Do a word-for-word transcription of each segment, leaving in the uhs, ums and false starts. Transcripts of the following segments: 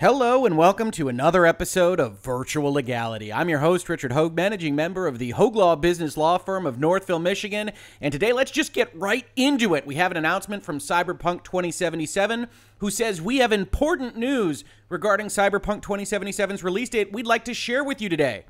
Hello and welcome to another episode of Virtual Legality. I'm your host, Richard Hogue, managing member of the Hogue Law Business Law Firm of Northville, Michigan. And today, let's just get right into it. We have an announcement from Cyberpunk twenty seventy-seven, who says, we have important news regarding Cyberpunk twenty seventy-seven's release date we'd like to share with you today.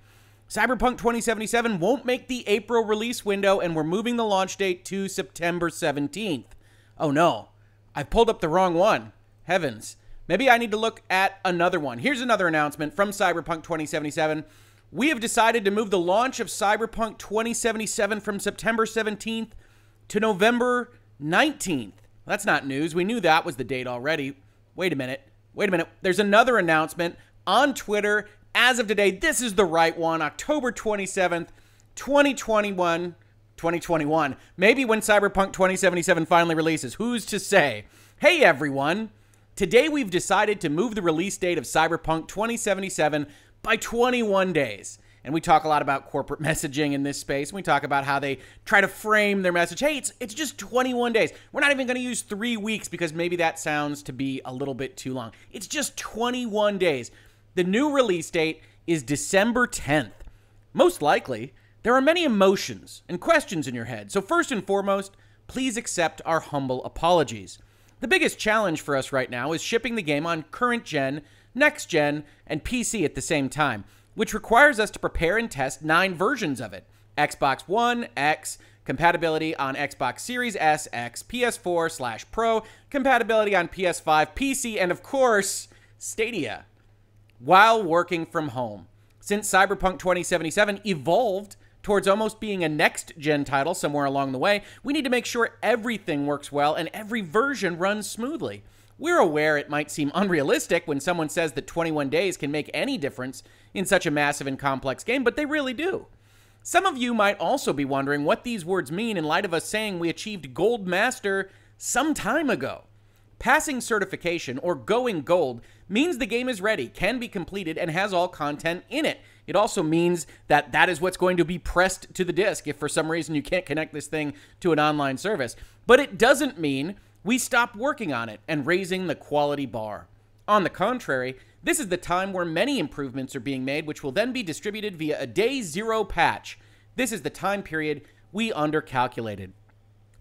Cyberpunk twenty seventy-seven won't make the April release window, and we're moving the launch date to September seventeenth. Oh no, I've pulled up the wrong one. Heavens. Maybe I need to look at another one. Here's another announcement from Cyberpunk twenty seventy-seven. We have decided to move the launch of Cyberpunk twenty seventy-seven from September seventeenth to November nineteenth. That's not news. We knew that was the date already. Wait a minute. Wait a minute. There's another announcement on Twitter. As of today, this is the right one. October twenty-seventh, twenty twenty-one. twenty twenty-one. Maybe when Cyberpunk twenty seventy-seven finally releases, who's to say? Hey, everyone. Today, we've decided to move the release date of Cyberpunk twenty seventy-seven by twenty-one days. And we talk a lot about corporate messaging in this space. We talk about how they try to frame their message. Hey, it's, it's just twenty-one days. We're not even going to use three weeks because maybe that sounds to be a little bit too long. It's just twenty-one days. The new release date is December tenth. Most likely, there are many emotions and questions in your head. So first and foremost, please accept our humble apologies. The biggest challenge for us right now is shipping the game on current gen, next gen, and P C at the same time, which requires us to prepare and test nine versions of it. Xbox One, X, compatibility on Xbox Series S, X, P S four slash Pro, compatibility on P S five, P C, and of course, Stadia, while working from home. Since Cyberpunk twenty seventy-seven evolved towards almost being a next-gen title somewhere along the way, we need to make sure everything works well and every version runs smoothly. We're aware it might seem unrealistic when someone says that twenty-one days can make any difference in such a massive and complex game, but they really do. Some of you might also be wondering what these words mean in light of us saying we achieved Gold Master some time ago. Passing certification, or going gold, means the game is ready, can be completed, and has all content in it. It also means that that is what's going to be pressed to the disc if for some reason you can't connect this thing to an online service. But it doesn't mean we stop working on it and raising the quality bar. On the contrary, this is the time where many improvements are being made, which will then be distributed via a day zero patch. This is the time period we undercalculated.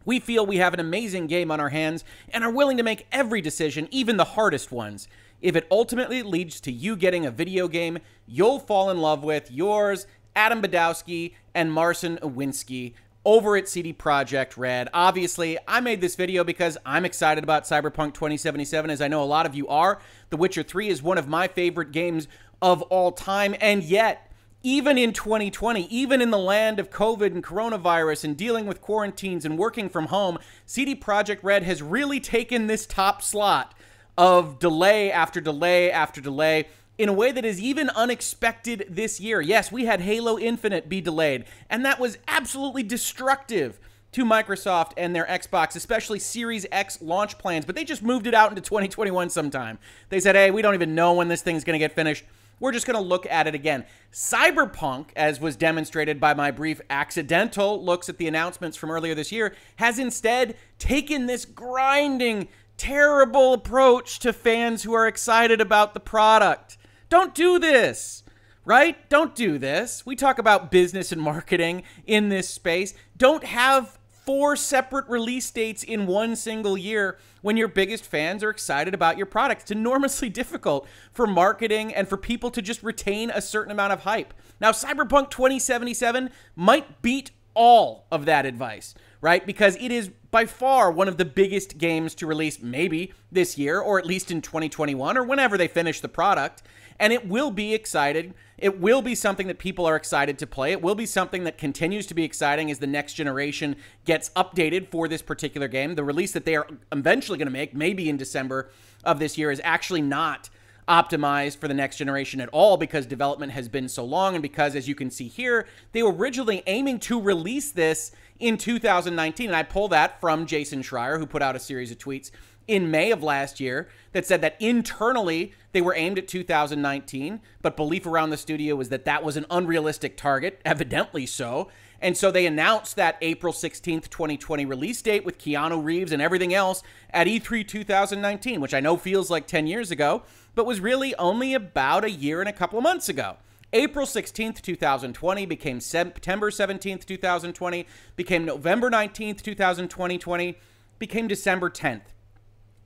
We feel we have an amazing game on our hands and are willing to make every decision, even the hardest ones. If it ultimately leads to you getting a video game you'll fall in love with, yours, Adam Badowski and Marcin Iwinski over at C D Projekt Red. Obviously, I made this video because I'm excited about Cyberpunk twenty seventy-seven, as I know a lot of you are. The Witcher three is one of my favorite games of all time, and yet, even in twenty twenty, even in the land of COVID and coronavirus and dealing with quarantines and working from home, C D Projekt Red has really taken this top slot of delay after delay after delay in a way that is even unexpected this year. Yes, we had Halo Infinite be delayed, and that was absolutely destructive to Microsoft and their Xbox, especially Series X launch plans, but they just moved it out into twenty twenty-one sometime. They said, hey, we don't even know when this thing's going to get finished. We're just going to look at it again. Cyberpunk, as was demonstrated by my brief accidental looks at the announcements from earlier this year, has instead taken this grinding, terrible approach to fans who are excited about the product. Don't do this, right? Don't do this. We talk about business and marketing in this space. Don't have four separate release dates in one single year when your biggest fans are excited about your product. It's enormously difficult for marketing and for people to just retain a certain amount of hype. Now, Cyberpunk twenty seventy-seven might beat all of that advice, right? Because it is by far one of the biggest games to release maybe this year, or at least in twenty twenty-one, or whenever they finish the product. And it will be exciting. It will be something that people are excited to play. It will be something that continues to be exciting as the next generation gets updated for this particular game. The release that they are eventually going to make, maybe in December of this year, is actually not optimized for the next generation at all because development has been so long, and because, as you can see here, they were originally aiming to release this in two thousand nineteen. And I pull that from Jason Schreier, who put out a series of tweets in May of last year that said that internally they were aimed at two thousand nineteen, but belief around the studio was that that was an unrealistic target, evidently so. And so they announced that April sixteenth, twenty twenty release date with Keanu Reeves and everything else at E three two thousand nineteen, which I know feels like ten years ago, but was really only about a year and a couple of months ago. April sixteenth, two thousand twenty became September seventeenth, two thousand twenty, became November nineteenth, two thousand twenty, became December tenth,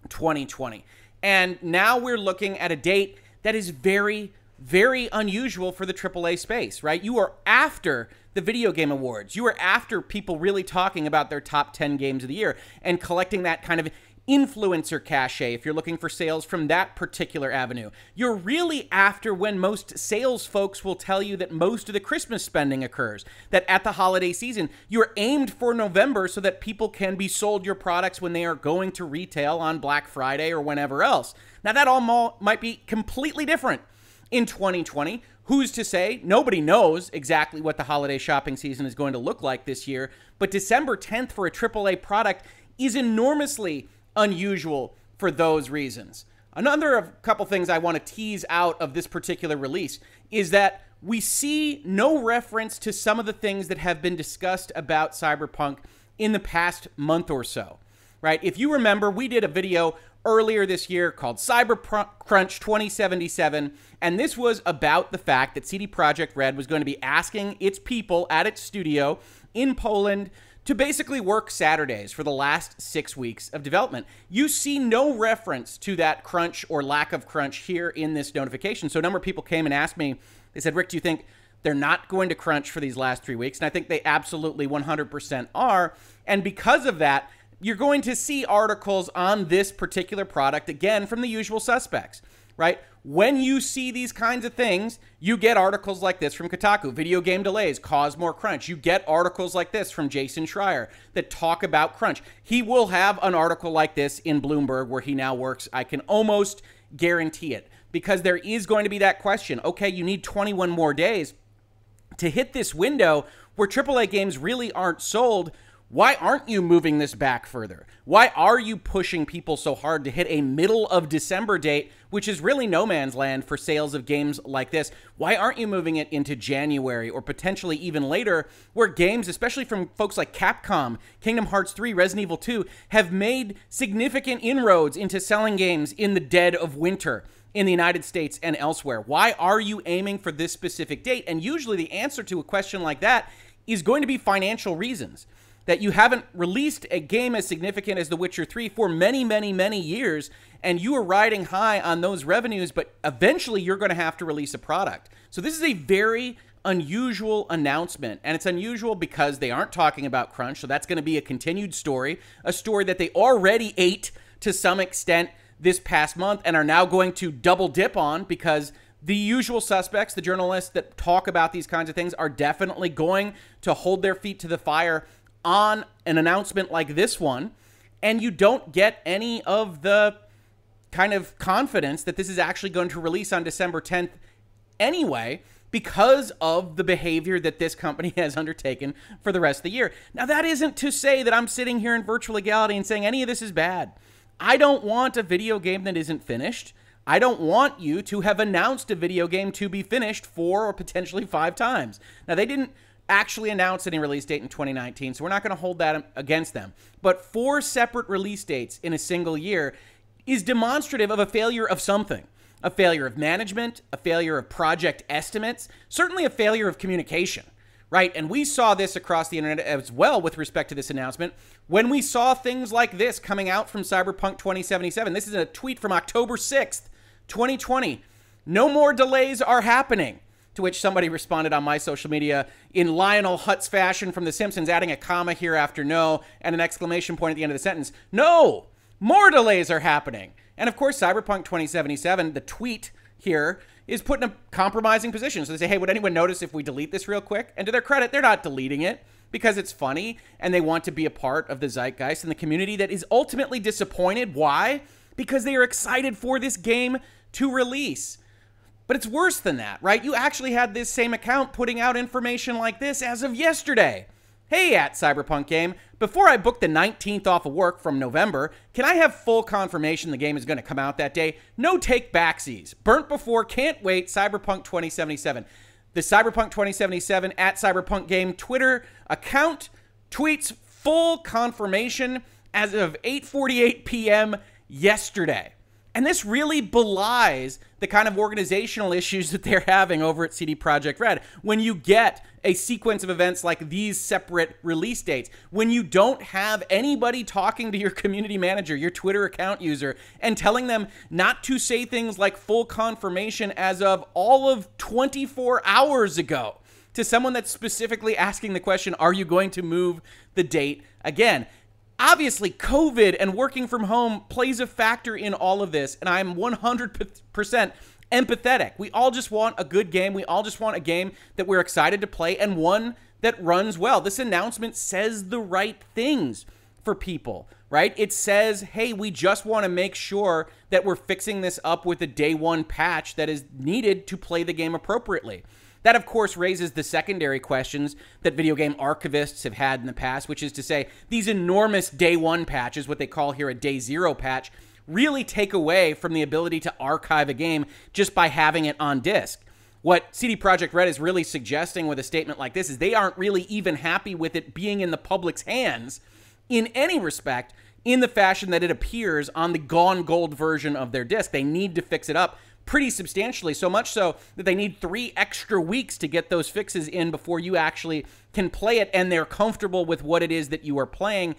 twenty twenty. And now we're looking at a date that is very, very unusual for the triple A space, right? You are after the video game awards. You are after people really talking about their top ten games of the year and collecting that kind of influencer cachet if you're looking for sales from that particular avenue. You're really after when most sales folks will tell you that most of the Christmas spending occurs, that at the holiday season, you're aimed for November so that people can be sold your products when they are going to retail on Black Friday or whenever else. Now that all might be completely different in twenty twenty. Who's to say? Nobody knows exactly what the holiday shopping season is going to look like this year, but December tenth for a triple A product is enormously unusual for those reasons. Another of couple things I want to tease out of this particular release is that we see no reference to some of the things that have been discussed about Cyberpunk in the past month or so, right? If you remember, we did a video earlier this year called Cyberpunk twenty seventy-seven, and this was about the fact that C D Projekt Red was going to be asking its people at its studio in Poland to basically work Saturdays for the last six weeks of development. You see no reference to that crunch or lack of crunch here in this notification. So a number of people came and asked me, they said, Rick, do you think they're not going to crunch for these last three weeks? And I think they absolutely one hundred percent are. And because of that, you're going to see articles on this particular product, again, from the usual suspects, right? When you see these kinds of things, you get articles like this from Kotaku. Video game delays cause more crunch. You get articles like this from Jason Schreier that talk about crunch. He will have an article like this in Bloomberg where he now works. I can almost guarantee it because there is going to be that question. Okay, you need twenty-one more days to hit this window where triple A games really aren't sold. Why aren't you moving this back further? Why are you pushing people so hard to hit a middle of December date, which is really no man's land for sales of games like this? Why aren't you moving it into January or potentially even later, where games, especially from folks like Capcom, Kingdom Hearts three, Resident Evil two, have made significant inroads into selling games in the dead of winter in the United States and elsewhere? Why are you aiming for this specific date? And usually the answer to a question like that is going to be financial reasons. That you haven't released a game as significant as The Witcher three for many, many, many years, and you are riding high on those revenues, but eventually you're going to have to release a product. So this is a very unusual announcement, and it's unusual because they aren't talking about crunch, so that's going to be a continued story, a story that they already ate to some extent this past month and are now going to double dip on because the usual suspects, the journalists that talk about these kinds of things, are definitely going to hold their feet to the fire on an announcement like this one, and you don't get any of the kind of confidence that this is actually going to release on December tenth anyway because of the behavior that this company has undertaken for the rest of the year. Now, that isn't to say that I'm sitting here in virtual legality and saying any of this is bad. I don't want a video game that isn't finished. I don't want you to have announced a video game to be finished four or potentially five times. Now, they didn't actually announced any release date in twenty nineteen, so we're not going to hold that against them. But four separate release dates in a single year is demonstrative of a failure of something. A failure of management, a failure of project estimates, certainly a failure of communication, right? And we saw this across the internet as well with respect to this announcement. When we saw things like this coming out from Cyberpunk twenty seventy-seven, this is a tweet from October sixth, twenty twenty. No more delays are happening. To which somebody responded on my social media in Lionel Hutz fashion from The Simpsons, adding a comma here after no and an exclamation point at the end of the sentence. No, more delays are happening. And of course, Cyberpunk twenty seventy-seven, the tweet here, is put in a compromising position. So they say, hey, would anyone notice if we delete this real quick? And to their credit, they're not deleting it because it's funny and they want to be a part of the zeitgeist and the community that is ultimately disappointed. Why? Because they are excited for this game to release. But it's worse than that, right? You actually had this same account putting out information like this as of yesterday. hey at Cyberpunk Game, before I book the nineteenth off of work from November, can I have full confirmation the game is going to come out that day? No take backsies. Burnt before, can't wait, Cyberpunk twenty seventy-seven. The Cyberpunk twenty seventy-seven at Cyberpunk Game Twitter account tweets full confirmation as of eight forty-eight p m yesterday. And this really belies the kind of organizational issues that they're having over at C D Projekt Red. When you get a sequence of events like these separate release dates, when you don't have anybody talking to your community manager, your Twitter account user, and telling them not to say things like full confirmation as of all of twenty-four hours ago to someone that's specifically asking the question, are you going to move the date again? Obviously, COVID and working from home plays a factor in all of this, and I'm one hundred percent empathetic. We all just want a good game. We all just want a game that we're excited to play and one that runs well. This announcement says the right things for people, right? It says, hey, we just want to make sure that we're fixing this up with a day one patch that is needed to play the game appropriately. That, of course, raises the secondary questions that video game archivists have had in the past, which is to say these enormous day one patches, what they call here a day zero patch, really take away from the ability to archive a game just by having it on disk. What C D Projekt Red is really suggesting with a statement like this is they aren't really even happy with it being in the public's hands in any respect in the fashion that it appears on the gone gold version of their disk. They need to fix it up pretty substantially, so much so that they need three extra weeks to get those fixes in before you actually can play it and they're comfortable with what it is that you are playing.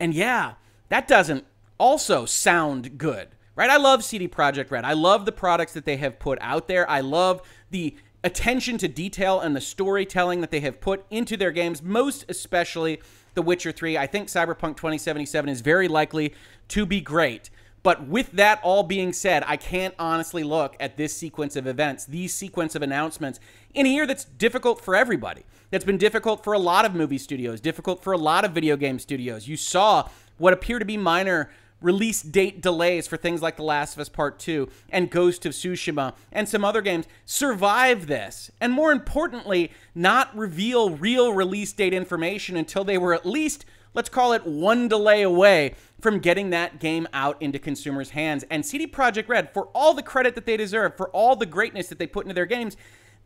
And yeah, that doesn't also sound good, right? I love C D Projekt Red. I love the products that they have put out there. I love the attention to detail and the storytelling that they have put into their games, most especially The Witcher three. I think Cyberpunk twenty seventy-seven is very likely to be great. But with that all being said, I can't honestly look at this sequence of events, these sequence of announcements, in a year that's difficult for everybody. That's been difficult for a lot of movie studios, difficult for a lot of video game studios. You saw what appear to be minor release date delays for things like The Last of Us Part two and Ghost of Tsushima and some other games survive this, and more importantly, not reveal real release date information until they were at least, let's call it, one delay away from getting that game out into consumers' hands. And C D Projekt Red, for all the credit that they deserve, for all the greatness that they put into their games,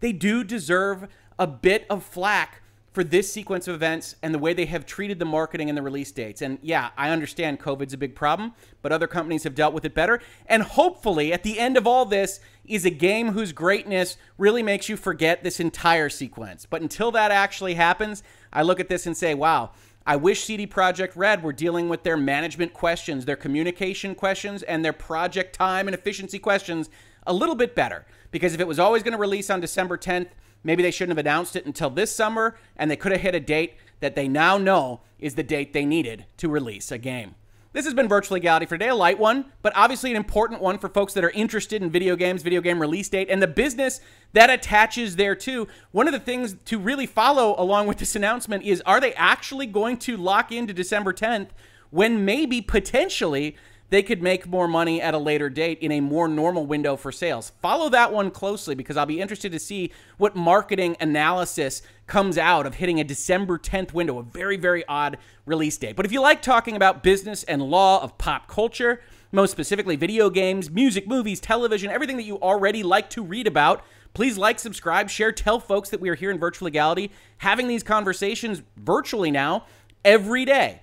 they do deserve a bit of flack for this sequence of events and the way they have treated the marketing and the release dates. And yeah, I understand COVID's a big problem, but other companies have dealt with it better. And hopefully, at the end of all this, is a game whose greatness really makes you forget this entire sequence. But until that actually happens, I look at this and say, wow, I wish C D Projekt Red were dealing with their management questions, their communication questions, and their project time and efficiency questions a little bit better. Because if it was always going to release on December tenth, maybe they shouldn't have announced it until this summer, and they could have hit a date that they now know is the date they needed to release a game. This has been Virtual Legality for today, a light one, but obviously an important one for folks that are interested in video games, video game release date, and the business that attaches thereto. One of the things to really follow along with this announcement is, are they actually going to lock into December tenth when maybe potentially they could make more money at a later date in a more normal window for sales? Follow that one closely, because I'll be interested to see what marketing analysis comes out of hitting a December tenth window, a very, very odd release date. But if you like talking about business and law of pop culture, most specifically video games, music, movies, television, everything that you already like to read about, please like, subscribe, share, tell folks that we are here in Virtual Legality, having these conversations virtually now every day.